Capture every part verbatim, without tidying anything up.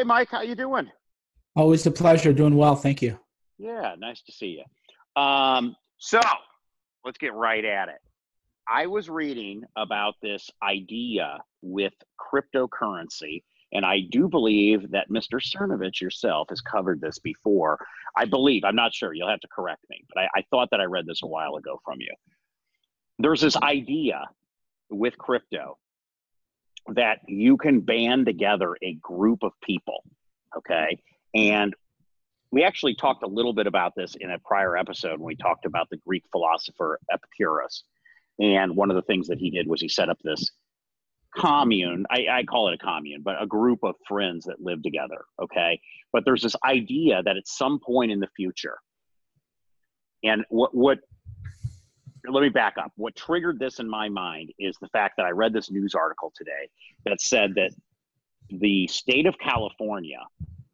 Hey, Mike, how you doing? Always a pleasure. Doing well, thank you. Yeah, nice to see you. Um, so let's get right at it. I was reading about this idea with cryptocurrency, and I do believe that Mister Cernovich yourself has covered this before. I believe, I'm not sure, you'll have to correct me, but I, I thought that I read this a while ago from you. There's this idea with crypto that you can band together a group of people, okay? And we actually talked a little bit about this in a prior episode when we talked about the Greek philosopher Epicurus. And one of the things that he did was he set up this commune. I, I call it a commune, but a group of friends that live together, okay? But there's this idea that at some point in the future, and what, what let me back up. What triggered this in my mind is the fact that I read this news article today that said that the state of California,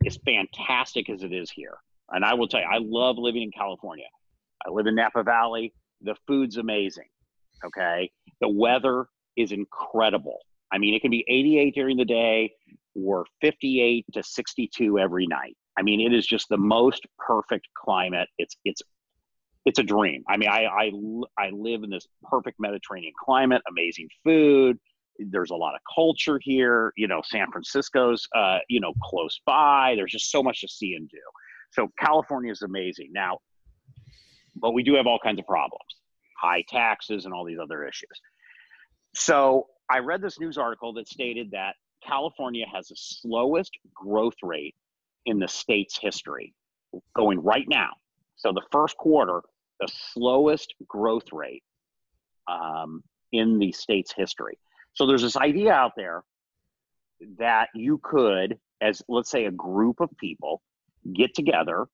as fantastic as it is here, and I will tell you, I love living in California. I live in Napa Valley. The food's amazing, okay? The weather is incredible. I mean, it can be eighty-eight during the day or fifty-eight to sixty-two every night. I mean, it is just the most perfect climate. It's it's it's a dream. I mean, I, I, I live in this perfect Mediterranean climate, amazing food. There's a lot of culture here. You know, San Francisco's, uh, you know, close by. There's just so much to see and do. So California is amazing. Now, but we do have all kinds of problems, high taxes and all these other issues. So I read this news article that stated that California has the slowest growth rate in the state's history going right now. So the first quarter, the slowest growth rate um, in the state's history. So there's this idea out there that you could, as let's say a group of people, get together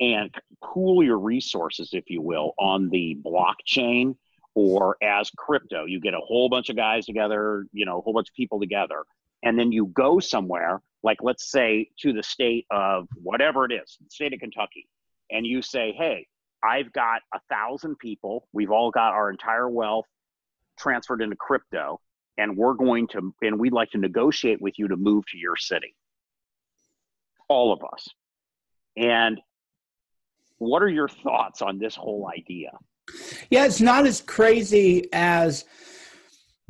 and pool your resources, if you will, on the blockchain or as crypto. You get a whole bunch of guys together, you know, a whole bunch of people together, and then you go somewhere, like let's say to the state of whatever it is, the state of Kentucky, and you say, hey, I've got a thousand people. We've all got our entire wealth transferred into crypto. And we're going to, and we'd like to negotiate with you to move to your city. All of us. And what are your thoughts on this whole idea? Yeah, it's not as crazy as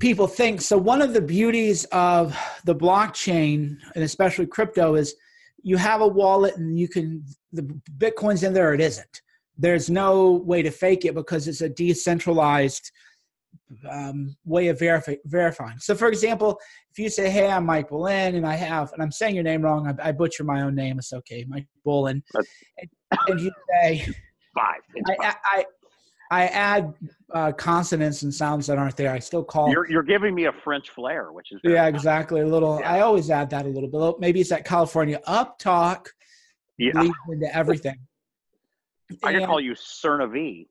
people think. So one of the beauties of the blockchain, and especially crypto, is you have a wallet and you can, the Bitcoin's in there, it isn't. There's no way to fake it because it's a decentralized Um, way of verif- verifying. So for example, if you say, hey, I'm Mike Bullen, and I have, and I'm saying your name wrong, I, I butcher my own name, it's okay, Mike Bullen. And, and you say, five. I, five. I, I, I add uh, consonants and sounds that aren't there. I still call. You're, you're giving me a French flair, which is very yeah, nice. Exactly. A little, yeah. I always add that a little bit. Maybe it's that California up talk yeah. leads into everything. I and, can call you Cernovich.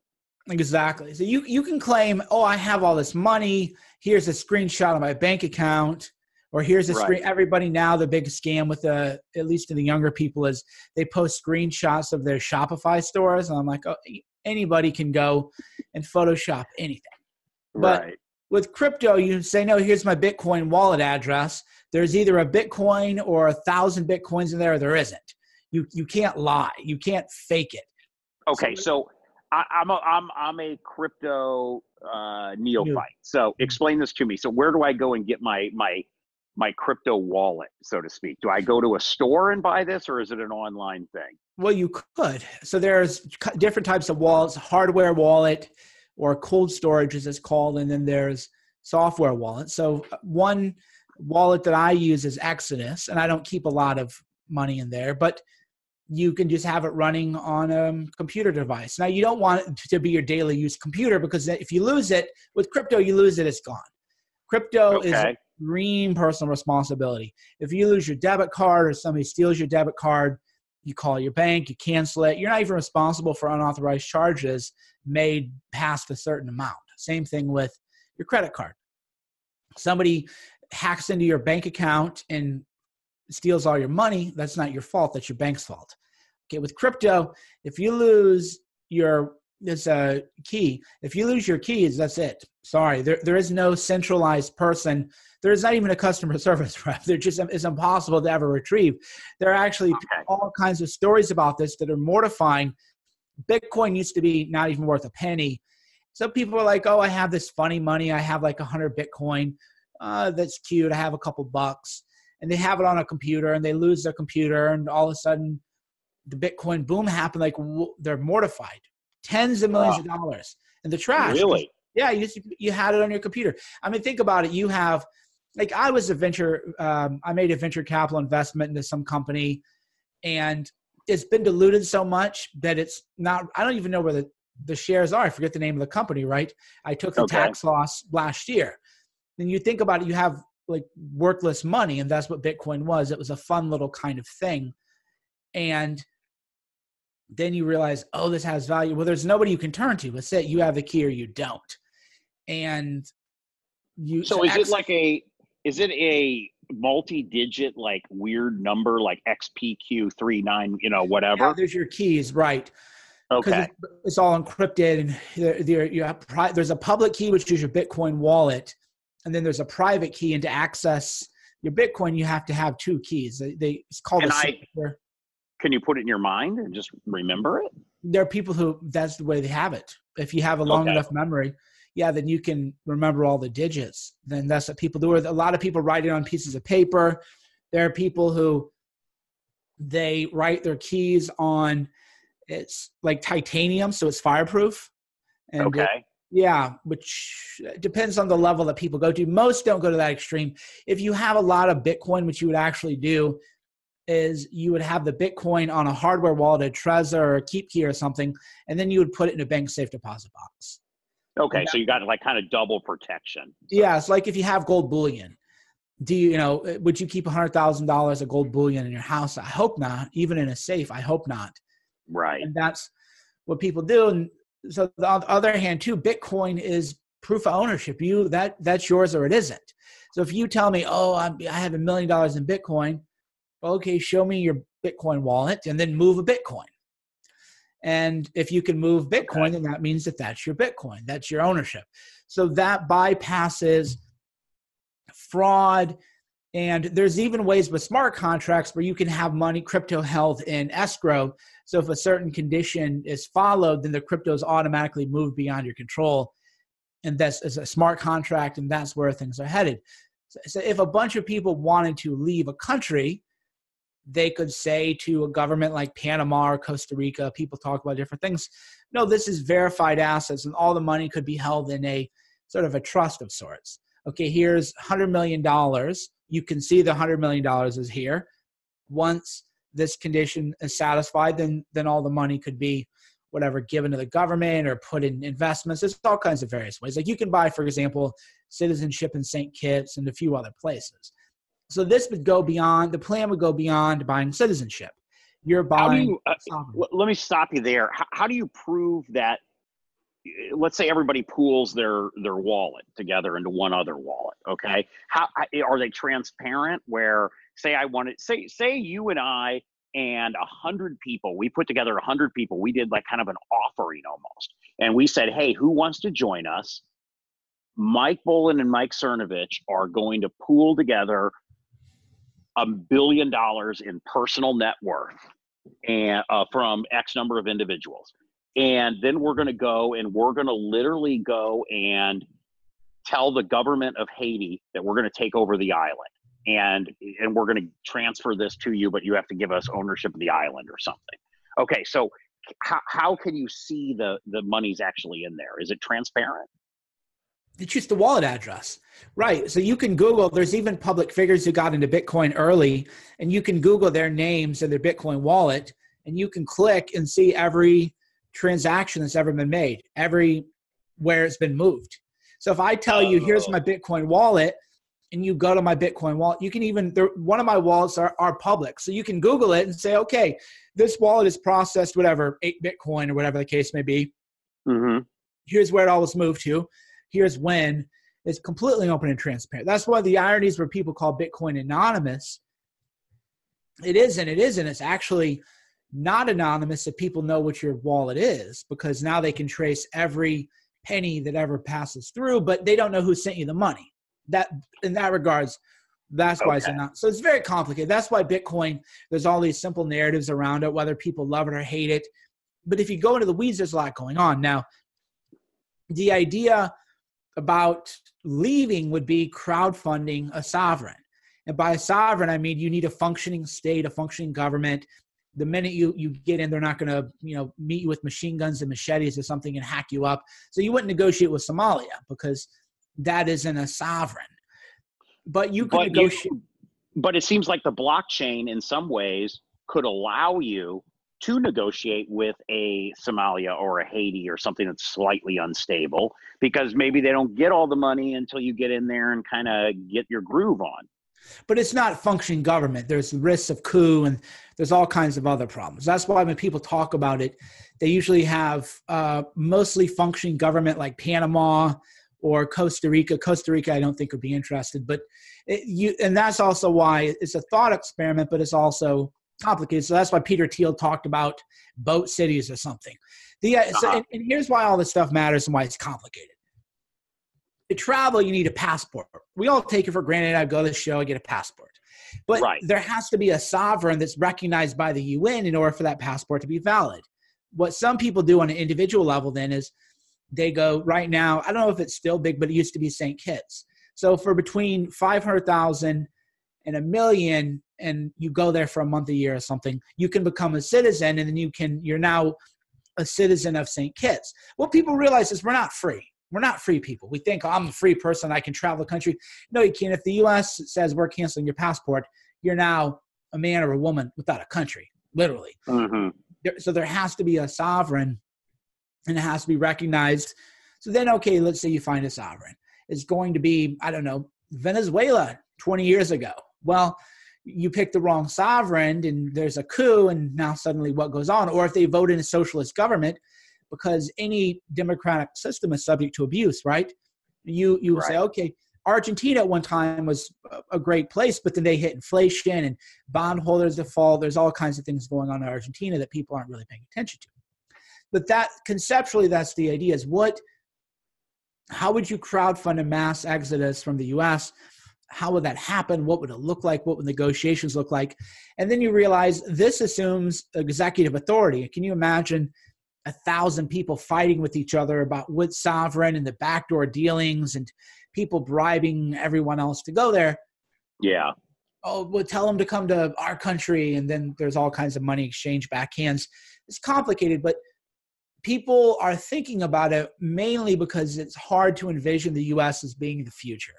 Exactly. So you, you can claim, oh, I have all this money. Here's a screenshot of my bank account, or here's a right. screen. Everybody now, the big scam with the, at least to the younger people, is they post screenshots of their Shopify stores. And I'm like, oh, anybody can go and Photoshop anything. But right. with crypto, you say, no, here's my Bitcoin wallet address. There's either a Bitcoin or a thousand Bitcoins in there, or there isn't. You, you can't lie. You can't fake it. Okay. So, so- I, I'm a, I'm, I'm a crypto uh, neophyte. So explain this to me. So where do I go and get my, my, my crypto wallet, so to speak? Do I go to a store and buy this, or is it an online thing? Well, you could. So there's different types of wallets, hardware wallet or cold storage as it's called. And then there's software wallet. So one wallet that I use is Exodus, and I don't keep a lot of money in there, but you can just have it running on a computer device. Now, you don't want it to be your daily use computer, because if you lose it, with crypto, you lose it, it's gone. Crypto okay. is extreme personal responsibility. If you lose your debit card or somebody steals your debit card, you call your bank, you cancel it. You're not even responsible for unauthorized charges made past a certain amount. Same thing with your credit card. Somebody hacks into your bank account and steals all your money, that's not your fault. That's your bank's fault. Okay, with crypto, if you lose your this uh, key. If you lose your keys, that's it. Sorry, there there is no centralized person. There is not even a customer service rep. They're just, it's impossible to ever retrieve. There are actually okay. all kinds of stories about this that are mortifying. Bitcoin used to be not even worth a penny. So people are like, oh, I have this funny money. I have like one hundred Bitcoin. Uh, that's cute. I have a couple bucks. And they have it on a computer and they lose their computer. And all of a sudden, the Bitcoin boom happened. Like w- they're mortified. Tens of millions wow. of dollars in the trash. Really? Yeah, you, you had it on your computer. I mean, think about it. You have, like I was a venture, um, I made a venture capital investment into some company. And it's been diluted so much that it's not, I don't even know where the, the shares are. I forget the name of the company, right? I took the okay. tax loss last year. Then you think about it, you have like worthless money. And that's what Bitcoin was. It was a fun little kind of thing. And then you realize, oh, this has value. Well, there's nobody you can turn to. Let's say you have the key or you don't. And you. So, so is X- it like a, is it a multi-digit, like weird number, like X P Q three nine, you know, whatever? Yeah, there's your keys, right. Okay. It's, it's all encrypted and there, there, you have pri- there's a public key, which is your Bitcoin wallet. And then there's a private key, and to access your Bitcoin, you have to have two keys. They, they it's called and a signature. Can you put it in your mind and just remember it? There are people who, that's the way they have it. If you have a long okay. enough memory, yeah, then you can remember all the digits. Then that's what people do. A lot of people write it on pieces of paper. There are people who, they write their keys on, it's like titanium, so it's fireproof. And okay. It, yeah, which depends on the level that people go to. Most don't go to that extreme. If you have a lot of Bitcoin, which you would actually do, is you would have the Bitcoin on a hardware wallet, a Trezor or a Keep Key or something, and then you would put it in a bank safe deposit box. Okay, that, so you got like kind of double protection. So. Yeah, it's like if you have gold bullion, do you, you know, would you keep one hundred thousand dollars of gold bullion in your house? I hope not. Even in a safe, I hope not. Right. And that's what people do. And so on the other hand too, Bitcoin is proof of ownership. You, that that's yours or it isn't. So if you tell me, oh, I'm, I have a million dollars in Bitcoin, okay, show me your Bitcoin wallet and then move a Bitcoin. And if you can move Bitcoin, then that means that that's your Bitcoin. That's your ownership. So that bypasses fraud. And there's even ways with smart contracts where you can have money, crypto held in escrow. So if a certain condition is followed, then the crypto is automatically moved beyond your control. And that's is a smart contract, and that's where things are headed. So, so if a bunch of people wanted to leave a country, they could say to a government like Panama or Costa Rica, people talk about different things. No, this is verified assets, and all the money could be held in a sort of a trust of sorts. Okay, here's one hundred million dollars. You can see the one hundred million dollars is here. Once this condition is satisfied, then then all the money could be whatever given to the government or put in investments. There's all kinds of various ways. Like you can buy, for example, citizenship in Saint Kitts and a few other places. So this would go beyond, the plan would go beyond buying citizenship. You're buying you, uh, sovereignty. Let me stop you there. How, how do you prove that, let's say everybody pools their, their wallet together into one other wallet, okay? How are they transparent where, say I wanted, say say you and I and one hundred people, we put together one hundred people, we did like kind of an offering almost. And we said, hey, who wants to join us? Mike Bolin and Mike Cernovich are going to pool together a billion dollars in personal net worth and uh, from X number of individuals. And then we're going to go and we're going to literally go and tell the government of Haiti that we're going to take over the island and, and we're going to transfer this to you, but you have to give us ownership of the island or something. Okay. So how, how can you see the, the money's actually in there? Is it transparent? It's just the wallet address, right? So you can Google, there's even public figures who got into Bitcoin early, and you can Google their names and their Bitcoin wallet, and you can click and see every transaction that's ever been made, every where it's been moved. So if I tell you, here's my Bitcoin wallet, and you go to my Bitcoin wallet, you can even, one of my wallets are, are public. So you can Google it and say, okay, this wallet is processed, whatever, eight Bitcoin or whatever the case may be. Mm-hmm. Here's where it all was moved to. Here's when. It's completely open and transparent. That's one of the ironies where people call Bitcoin anonymous. It isn't. It isn't. It's actually not anonymous if people know what your wallet is, because now they can trace every penny that ever passes through, but they don't know who sent you the money. That in that regards, that's why it's not. So it's very complicated. That's why Bitcoin, there's all these simple narratives around it, whether people love it or hate it. But if you go into the weeds, there's a lot going on. Now, the idea about leaving would be crowdfunding a sovereign. And by a sovereign, I mean, you need a functioning state, a functioning government. The minute you, you get in, they're not going to, you know, meet you with machine guns and machetes or something and hack you up. So you wouldn't negotiate with Somalia because that isn't a sovereign. But you could but negotiate. You, but it seems like the blockchain in some ways could allow you to negotiate with a Somalia or a Haiti or something that's slightly unstable, because maybe they don't get all the money until you get in there and kind of get your groove on. But it's not functioning government. There's the risks of coup, and there's all kinds of other problems. That's why when people talk about it, they usually have uh, mostly functioning government like Panama or Costa Rica. Costa Rica, I don't think would be interested. But it, you, and that's also why it's a thought experiment, but it's also complicated. So that's why Peter Thiel talked about boat cities or something. The, uh, so, and, and here's why all this stuff matters and why it's complicated. To travel, you need a passport. We all take it for granted. I go to the show, I get a passport. But right. There has to be a sovereign that's recognized by the U N in order for that passport to be valid. What some people do on an individual level then is they go right now, I don't know if it's still big, but it used to be Saint Kitts. So for between five hundred thousand and a million, and you go there for a month, a year or something, you can become a citizen, and then you can, you're now a citizen of Saint Kitts. What people realize is we're not free. We're not free people. We think, oh, I'm a free person. I can travel the country. No, you can't. If the U S says we're canceling your passport, you're now a man or a woman without a country, literally. Mm-hmm. There, so there has to be a sovereign, and it has to be recognized. So then, okay, let's say you find a sovereign. It's going to be, I don't know, Venezuela twenty years ago. Well, you pick the wrong sovereign and there's a coup, and now suddenly what goes on? Or if they vote in a socialist government, because any democratic system is subject to abuse, right? You you right. say, okay, Argentina at one time was a great place, but then they hit inflation and bondholders default. There's all kinds of things going on in Argentina that people aren't really paying attention to. But that conceptually, that's the idea: is what? How would you crowdfund a mass exodus from the U S? How would that happen? What would it look like? What would negotiations look like? And then you realize this assumes executive authority. Can you imagine a thousand people fighting with each other about which sovereign and the backdoor dealings and people bribing everyone else to go there? Yeah. Oh, we'll tell them to come to our country. And then there's all kinds of money exchange backhands. It's complicated, but people are thinking about it mainly because it's hard to envision the U S as being the future.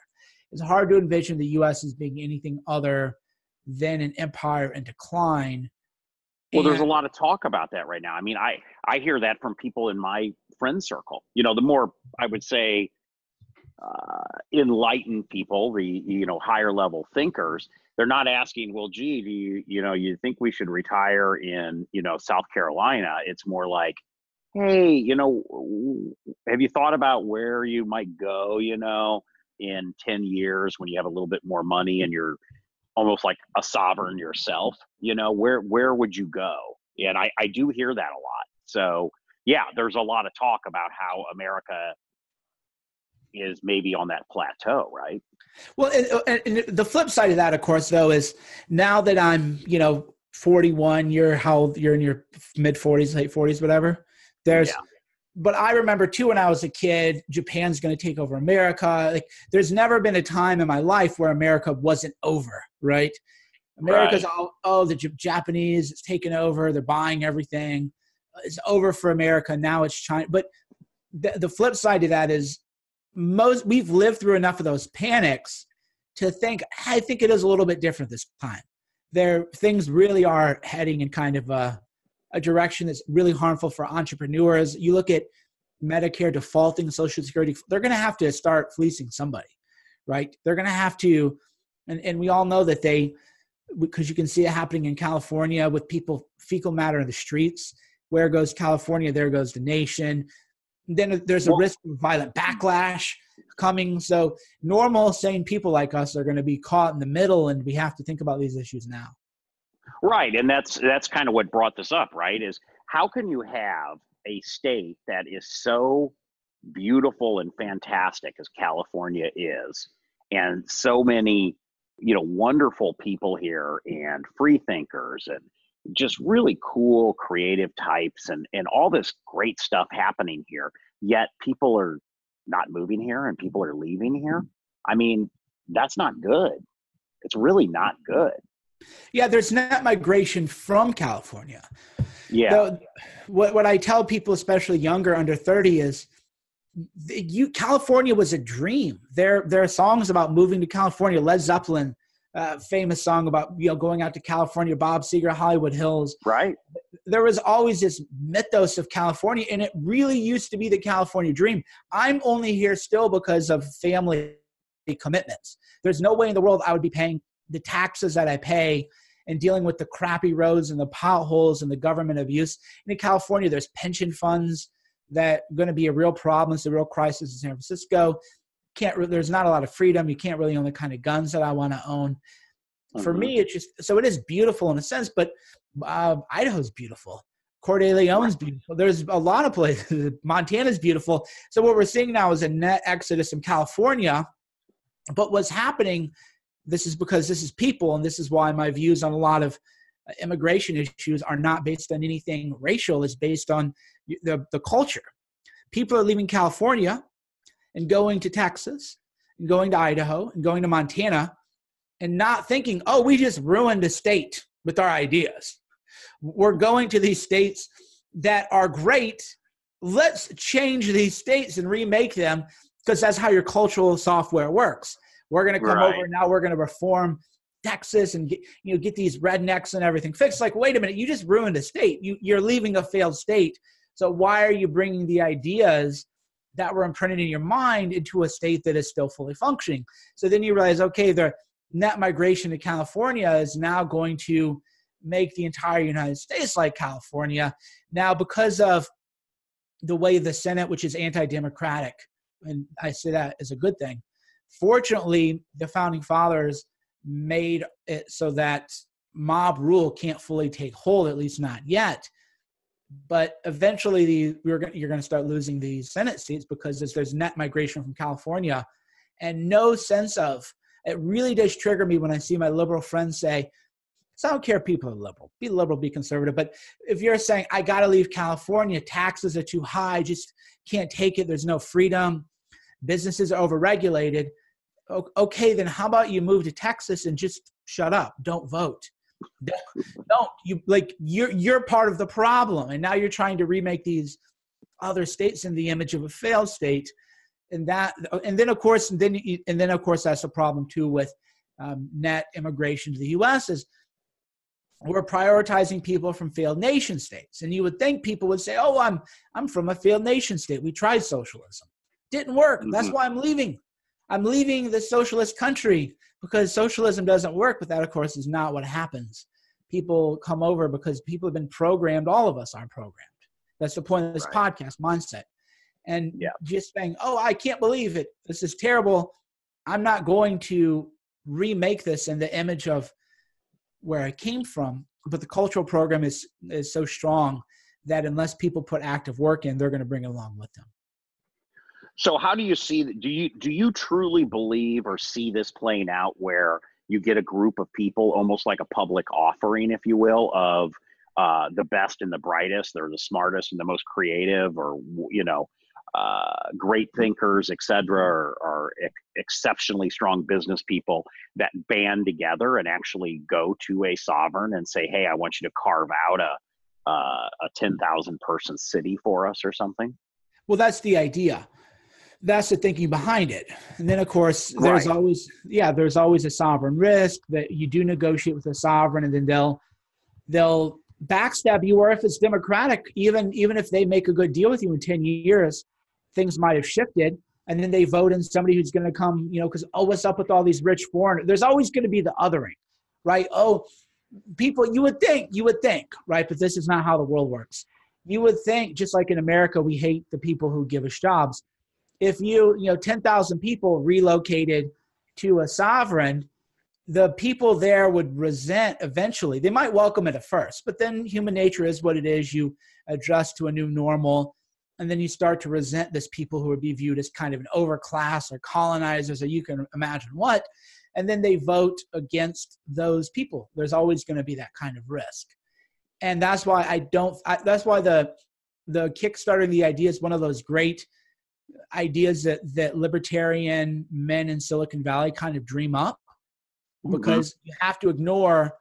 It's hard to envision the U S as being anything other than an empire in decline. Well, there's a lot of talk about that right now. I mean, I, I hear that from people in my friend circle. You know, the more, I would say, uh, enlightened people, the, you know, higher level thinkers, they're not asking, well, gee, do you, you know, you think we should retire in, you know, South Carolina? It's more like, hey, you know, have you thought about where you might go, you know, in ten years when you have a little bit more money and you're almost like a sovereign yourself, you know, where, where would you go? And I, I do hear that a lot. So yeah, there's a lot of talk about how America is maybe on that plateau, right? Well, and, and the flip side of that, of course, though, is now that I'm, you know, forty-one, you're how old, you're in your mid forties, late forties, whatever. There's, yeah. But I remember too, when I was a kid, Japan's going to take over America. Like, there's never been a time in my life where America wasn't over, right? America's right. all, oh, the J- Japanese, it's taken over. They're buying everything. It's over for America. Now it's China. But th- the flip side to that is most we've lived through enough of those panics to think, I think it is a little bit different this time. There, things really are heading in kind of a, a direction that's really harmful for entrepreneurs. You look at Medicare defaulting, Social Security, they're going to have to start fleecing somebody, right? They're going to have to, and, and we all know that they, because you can see it happening in California with people, fecal matter in the streets. Where goes California, there goes the nation. Then there's a well, risk of violent backlash coming. So normal, sane people like us are going to be caught in the middle, and we have to think about these issues now. Right. And that's, that's kind of what brought this up, right? Is how can you have a state that is so beautiful and fantastic as California is, and so many, you know, wonderful people here and free thinkers and just really cool creative types and, and all this great stuff happening here, yet people are not moving here and people are leaving here. I mean, that's not good. It's really not good. Yeah, there's not migration from California. Yeah. So what, what I tell people, especially younger, under thirty, is you California was a dream. There, there are songs about moving to California. Led Zeppelin, uh, famous song about, you know, going out to California. Bob Seger, Hollywood Hills. Right. There was always this mythos of California, and it really used to be the California dream. I'm only here still because of family commitments. There's no way in the world I would be paying the taxes that I pay and dealing with the crappy roads and the potholes and the government abuse. And in California, there's pension funds that are going to be a real problem. It's a real crisis in San Francisco. Can't re- there's not a lot of freedom. You can't really own the kind of guns that I want to own. Mm-hmm. For me, it's just, so it is beautiful in a sense, but uh, Idaho's beautiful. Corder Leon's beautiful. There's a lot of places. Montana's beautiful. So what we're seeing now is a net exodus in California. But what's happening, this is because this is people, and this is why my views on a lot of immigration issues are not based on anything racial. It's based on the, the culture. People are leaving California and going to Texas and going to Idaho and going to Montana and not thinking, oh, we just ruined the state with our ideas. We're going to these states that are great. Let's change these states and remake them, because that's how your cultural software works. We're going to come right over and now we're going to reform Texas and get, you know, get these rednecks and everything fixed. Like, wait a minute, you just ruined a state. You, you're leaving a failed state. So why are you bringing the ideas that were imprinted in your mind into a state that is still fully functioning? So then you realize, okay, the net migration to California is now going to make the entire United States like California. Now, because of the way the Senate, which is anti-democratic, and I say that as a good thing, fortunately, the founding fathers made it so that mob rule can't fully take hold, at least not yet. But eventually, the, we're gonna, you're going to start losing these Senate seats because there's, there's net migration from California, and no sense of it. Really does trigger me when I see my liberal friends say, "So I don't care if people are liberal. Be liberal, be conservative." But if you're saying, "I got to leave California. Taxes are too high. Just can't take it. There's no freedom. Businesses are overregulated." Okay, then how about you move to Texas and just shut up? Don't vote. Don't, don't you like you're you're part of the problem, and now you're trying to remake these other states in the image of a failed state, and that, and then of course, and then and then of course, that's a problem too with um, net immigration to the U S is we're prioritizing people from failed nation states, and you would think people would say, "Oh, I'm I'm from a failed nation state. We tried socialism." Didn't work. That's why I'm leaving. I'm leaving the socialist country because socialism doesn't work. But that, of course, is not what happens. People come over because people have been programmed. All of us are programmed. That's the point of this right. podcast, Mindset. And yeah. just saying, oh, I can't believe it. This is terrible. I'm not going to remake this in the image of where I came from. But the cultural program is, is so strong that unless people put active work in, they're going to bring it along with them. So how do you see, do you do you truly believe or see this playing out where you get a group of people, almost like a public offering, if you will, of uh, the best and the brightest, or the smartest and the most creative, or, you know, uh, great thinkers, et cetera, or, or ex- exceptionally strong business people that band together and actually go to a sovereign and say, hey, I want you to carve out a, uh, a ten thousand person city for us or something? Well, that's the idea. That's the thinking behind it. And then, of course, there's right. always, yeah, there's always a sovereign risk that you do negotiate with a sovereign, and then they'll they'll backstab you. Or if it's democratic, even even if they make a good deal with you in ten years, things might have shifted. And then they vote in somebody who's going to come, you know, because, oh, what's up with all these rich foreigners? There's always going to be the othering, right? Oh, people, you would think, you would think, right? But this is not how the world works. You would think, just like in America, we hate the people who give us jobs. If you, you know, ten thousand people relocated to a sovereign, the people there would resent eventually. They might welcome it at first, but then human nature is what it is. You adjust to a new normal, and then you start to resent this people who would be viewed as kind of an overclass or colonizers, or you can imagine what. And then they vote against those people. There's always going to be that kind of risk. And that's why I don't, I, that's why the, the Kickstarter, the idea is one of those great ideas that, that libertarian men in Silicon Valley kind of dream up, because mm-hmm. you have to ignore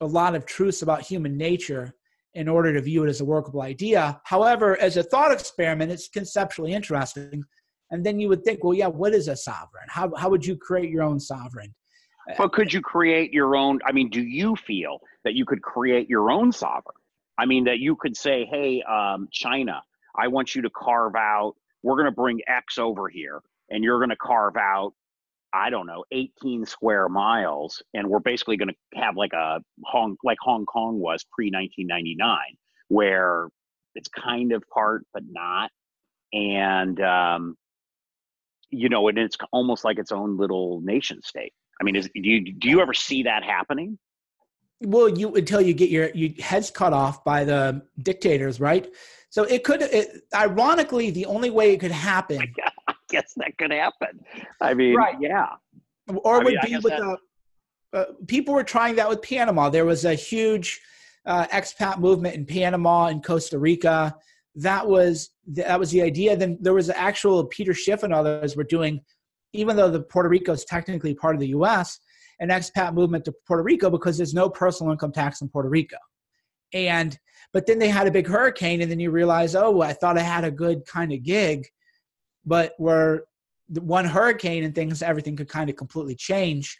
a lot of truths about human nature in order to view it as a workable idea. However, as a thought experiment, it's conceptually interesting. And then you would think, well, yeah, what is a sovereign? How, how would you create your own sovereign? But could you create your own? I mean, do you feel that you could create your own sovereign? I mean, that you could say, hey, um, China, I want you to carve out, we're going to bring X over here, and you're going to carve out, I don't know, eighteen square miles. And we're basically going to have like a Hong, like Hong Kong was pre nineteen ninety-nine, where it's kind of part, but not. And, um, you know, and it's almost like its own little nation state. I mean, is, do you, do you ever see that happening? Well, you until you get your, your heads cut off by the dictators, right? So it could, it, ironically, the only way it could happen. I guess that could happen. I mean, right. yeah. Or it would mean, be with the, uh, people were trying that with Panama. There was a huge uh, expat movement in Panama and Costa Rica. That was, that was the idea. Then there was the actual Peter Schiff and others were doing, even though the Puerto Rico is technically part of the U S, an expat movement to Puerto Rico because there's no personal income tax in Puerto Rico. And, but then they had a big hurricane, and then you realize, oh, well, I thought I had a good kind of gig, but we're one hurricane and things, everything could kind of completely change.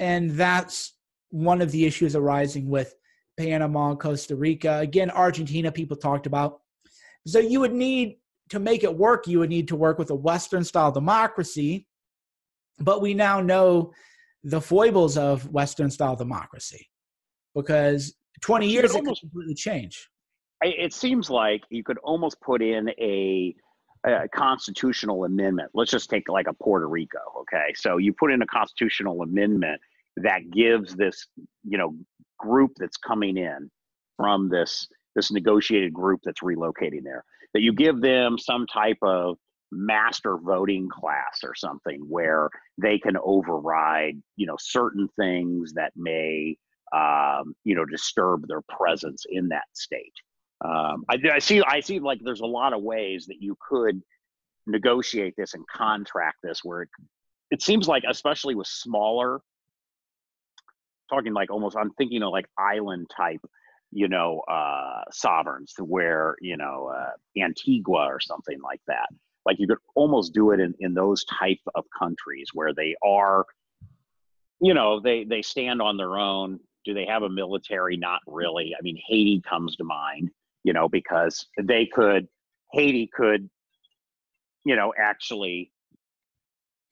And that's one of the issues arising with Panama, Costa Rica, again, Argentina, people talked about. So you would need to make it work. You would need to work with a Western style democracy, but we now know the foibles of Western style democracy, because twenty years it, it almost completely change. It seems like you could almost put in a, a constitutional amendment. Let's just take like a Puerto Rico. Okay. So you put in a constitutional amendment that gives this, you know, group that's coming in from this, this negotiated group that's relocating there, that you give them some type of master voting class or something where they can override, you know, certain things that may, um, you know, disturb their presence in that state. Um, I, I see, I see like there's a lot of ways that you could negotiate this and contract this where it, it seems like, especially with smaller, talking like almost, I'm thinking of like island type, you know, uh, sovereigns to where, you know, uh, Antigua or something like that. Like you could almost do it in, in those type of countries where they are, you know, they, they stand on their own. Do they have a military? Not really. I mean, Haiti comes to mind, you know, because they could, Haiti could, you know, actually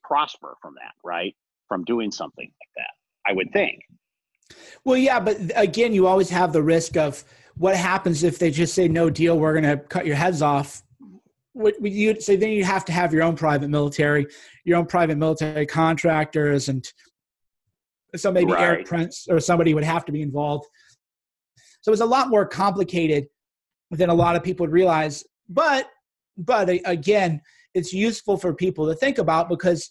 prosper from that, right? From doing something like that, I would think. Well, yeah, but again, you always have the risk of what happens if they just say, no deal, we're going to cut your heads off. What would you say? Then you have to have your own private military, your own private military contractors. And so maybe right. Eric Prince or somebody would have to be involved. So it's a lot more complicated than a lot of people would realize. But, but again, it's useful for people to think about, because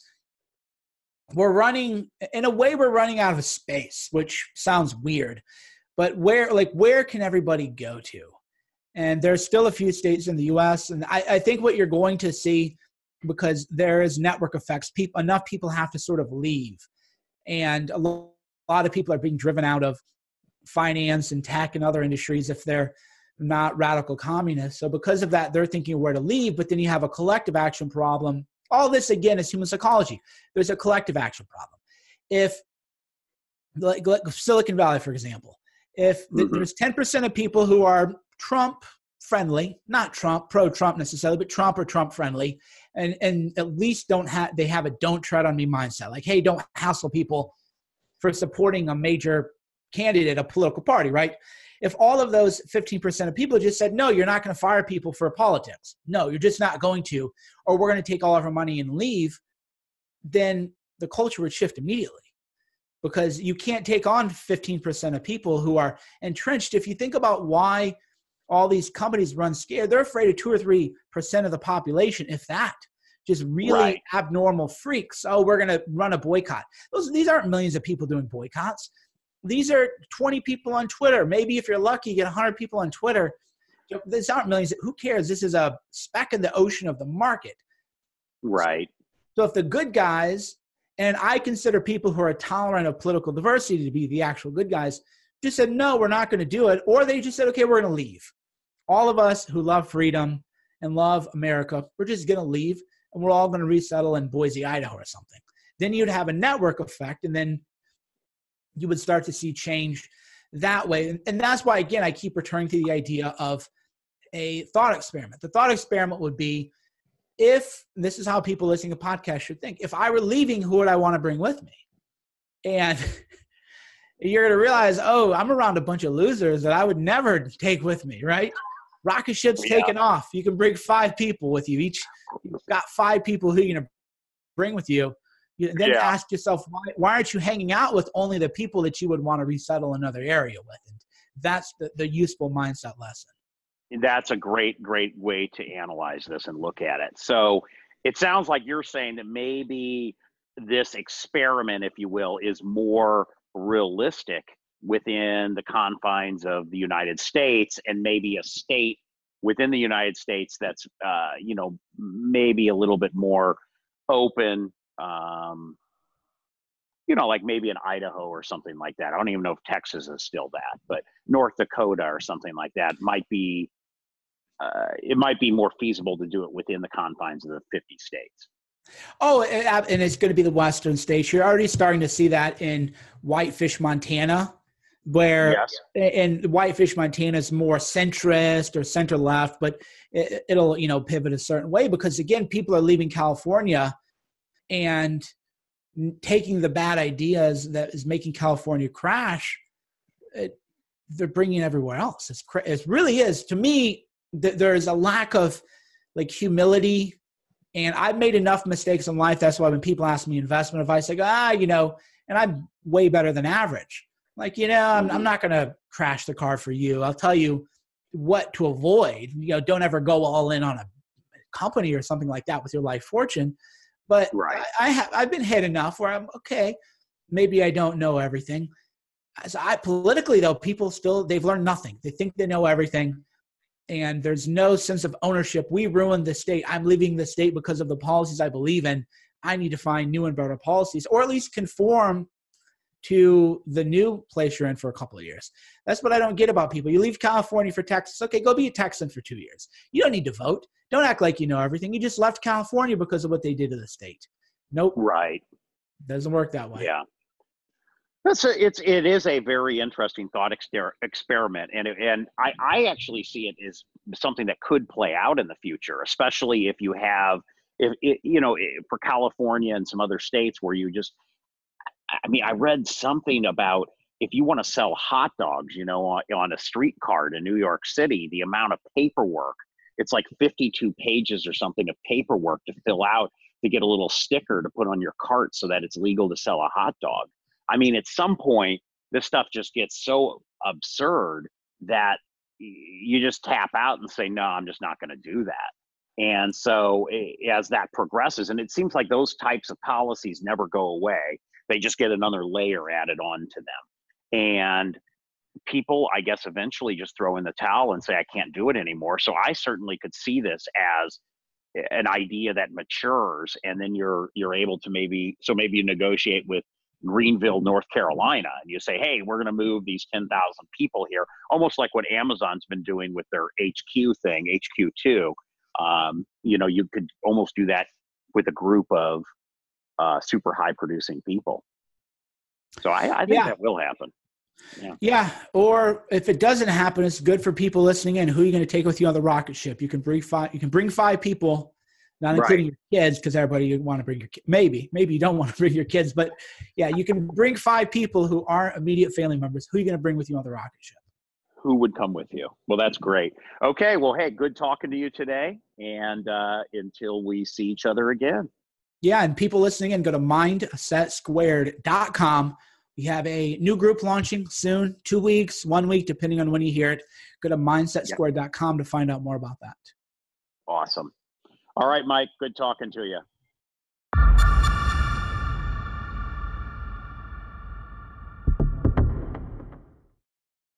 we're running, in a way, we're running out of space, which sounds weird, but where, like, where can everybody go to? And there's still a few states in the U S, and I, I think what you're going to see, because there is network effects, people, enough people have to sort of leave. And a lot, a lot of people are being driven out of finance and tech and other industries if they're not radical communists. So because of that, they're thinking where to leave, but then you have a collective action problem. All this, again, is human psychology. There's a collective action problem. If, like, like Silicon Valley, for example, if th- mm-hmm. there's ten percent of people who are Trump-friendly, not Trump, pro-Trump necessarily, but Trump or Trump-friendly, and, and at least don't have they have a don't tread on me mindset. Like, hey, don't hassle people for supporting a major candidate, a political party, right? If all of those fifteen percent of people just said, no, you're not going to fire people for politics. No, you're just not going to, or we're going to take all of our money and leave, then the culture would shift immediately. because you can't take on fifteen percent of people who are entrenched. If you think about why all these companies run scared, they're afraid of two or three percent of the population, if that. Just really right. abnormal freaks. Oh, we're going to run a boycott. Those, these aren't millions of people doing boycotts. These are twenty people on Twitter. Maybe if you're lucky, you get one hundred people on Twitter. These aren't millions. Who cares? This is a speck in the ocean of the market. Right. So if the good guys, and I consider people who are tolerant of political diversity to be the actual good guys, just said, no, we're not going to do it. Or they just said, okay, we're going to leave. All of us who love freedom and love America, we're just going to leave. And we're all going to resettle in Boise, Idaho or something. Then you'd have a network effect, and then you would start to see change that way. And, and that's why, again, I keep returning to the idea of a thought experiment. The thought experiment would be, if this is how people listening to podcasts should think, if I were leaving, who would I want to bring with me? And you're going to realize, oh, I'm around a bunch of losers that I would never take with me, right? Rocket ship's yeah. taken off. You can bring five people with you. Each, you've got five people who you're going to bring with you. you then yeah. ask yourself, why, why aren't you hanging out with only the people that you would want to resettle another area with? And that's the, the useful mindset lesson. That's a great, great way to analyze this and look at it. So it sounds like you're saying that maybe this experiment, if you will, is more realistic within the confines of the United States, and maybe a state within the United States that's, uh, you know, maybe a little bit more open, um, you know, like maybe in Idaho or something like that. I don't even know if Texas is still that, but North Dakota or something like that might be, uh, it might be more feasible to do it within the confines of the fifty states. Oh, and it's going to be the Western states. You're already starting to see that in Whitefish, Montana. Where yes. and Whitefish, Montana is more centrist or center left, but it, it'll you know pivot a certain way because again, people are leaving California and taking the bad ideas that is making California crash. It, they're bringing it everywhere else. It's cra- it really is to me. Th- there is a lack of like humility, and I've made enough mistakes in life. That's why when people ask me investment advice, I go ah you know, and I'm way better than average. Like, you know, I'm, I'm not going to crash the car for you. I'll tell you what to avoid. You know, don't ever go all in on a company or something like that with your life fortune. But right. I, I have, I've been hit enough where I'm, okay, maybe I don't know everything. As I politically, though, people still, they've learned nothing. They think they know everything. And there's no sense of ownership. We ruined the state. I'm leaving the state because of the policies I believe in. I need to find new and better policies, or at least conform to the new place you're in for a couple of years. That's what I don't get about people. You leave California for Texas. Okay, go be a Texan for two years. You don't need to vote. Don't act like you know everything. You just left California because of what they did to the state. Nope. Right. Doesn't work that way. Yeah. That's a, it's, it is a very interesting thought exter- experiment. And, it, and I, I actually see it as something that could play out in the future, especially if you have, if it, you know, for California and some other states where you just, I mean, I read something about if you want to sell hot dogs, you know, on, on a streetcar to New York City, the amount of paperwork, it's like fifty-two pages or something of paperwork to fill out to get a little sticker to put on your cart so that it's legal to sell a hot dog. I mean, at some point, this stuff just gets so absurd that you just tap out and say, no, I'm just not going to do that. And so as that progresses, and it seems like those types of policies never go away. They just get another layer added on to them. And people, I guess, eventually just throw in the towel and say, I can't do it anymore. So I certainly could see this as an idea that matures, and then you're you're able to maybe, so maybe you negotiate with Greenville, North Carolina, and you say, hey, we're going to move these ten thousand people here, almost like what Amazon's been doing with their H Q thing, H Q two. Um, you know, you could almost do that with a group of Uh, super high producing people. So I, I think yeah. that will happen. Yeah. yeah. Or if it doesn't happen, it's good for people listening in. Who are you going to take with you on the rocket ship? You can bring five, you can bring five people, not including right. your kids, because everybody you want to bring your kids. Maybe, maybe you don't want to bring your kids, but yeah, you can bring five people who aren't immediate family members. Who are you going to bring with you on the rocket ship? Who would come with you? Well, that's great. Okay. Well, hey, good talking to you today. And uh, until we see each other again. Yeah, and people listening in, go to Mindset Squared dot com We have a new group launching soon, two weeks, one week, depending on when you hear it. Go to mindset squared dot com to find out more about that. Awesome. All right, Mike, good talking to you.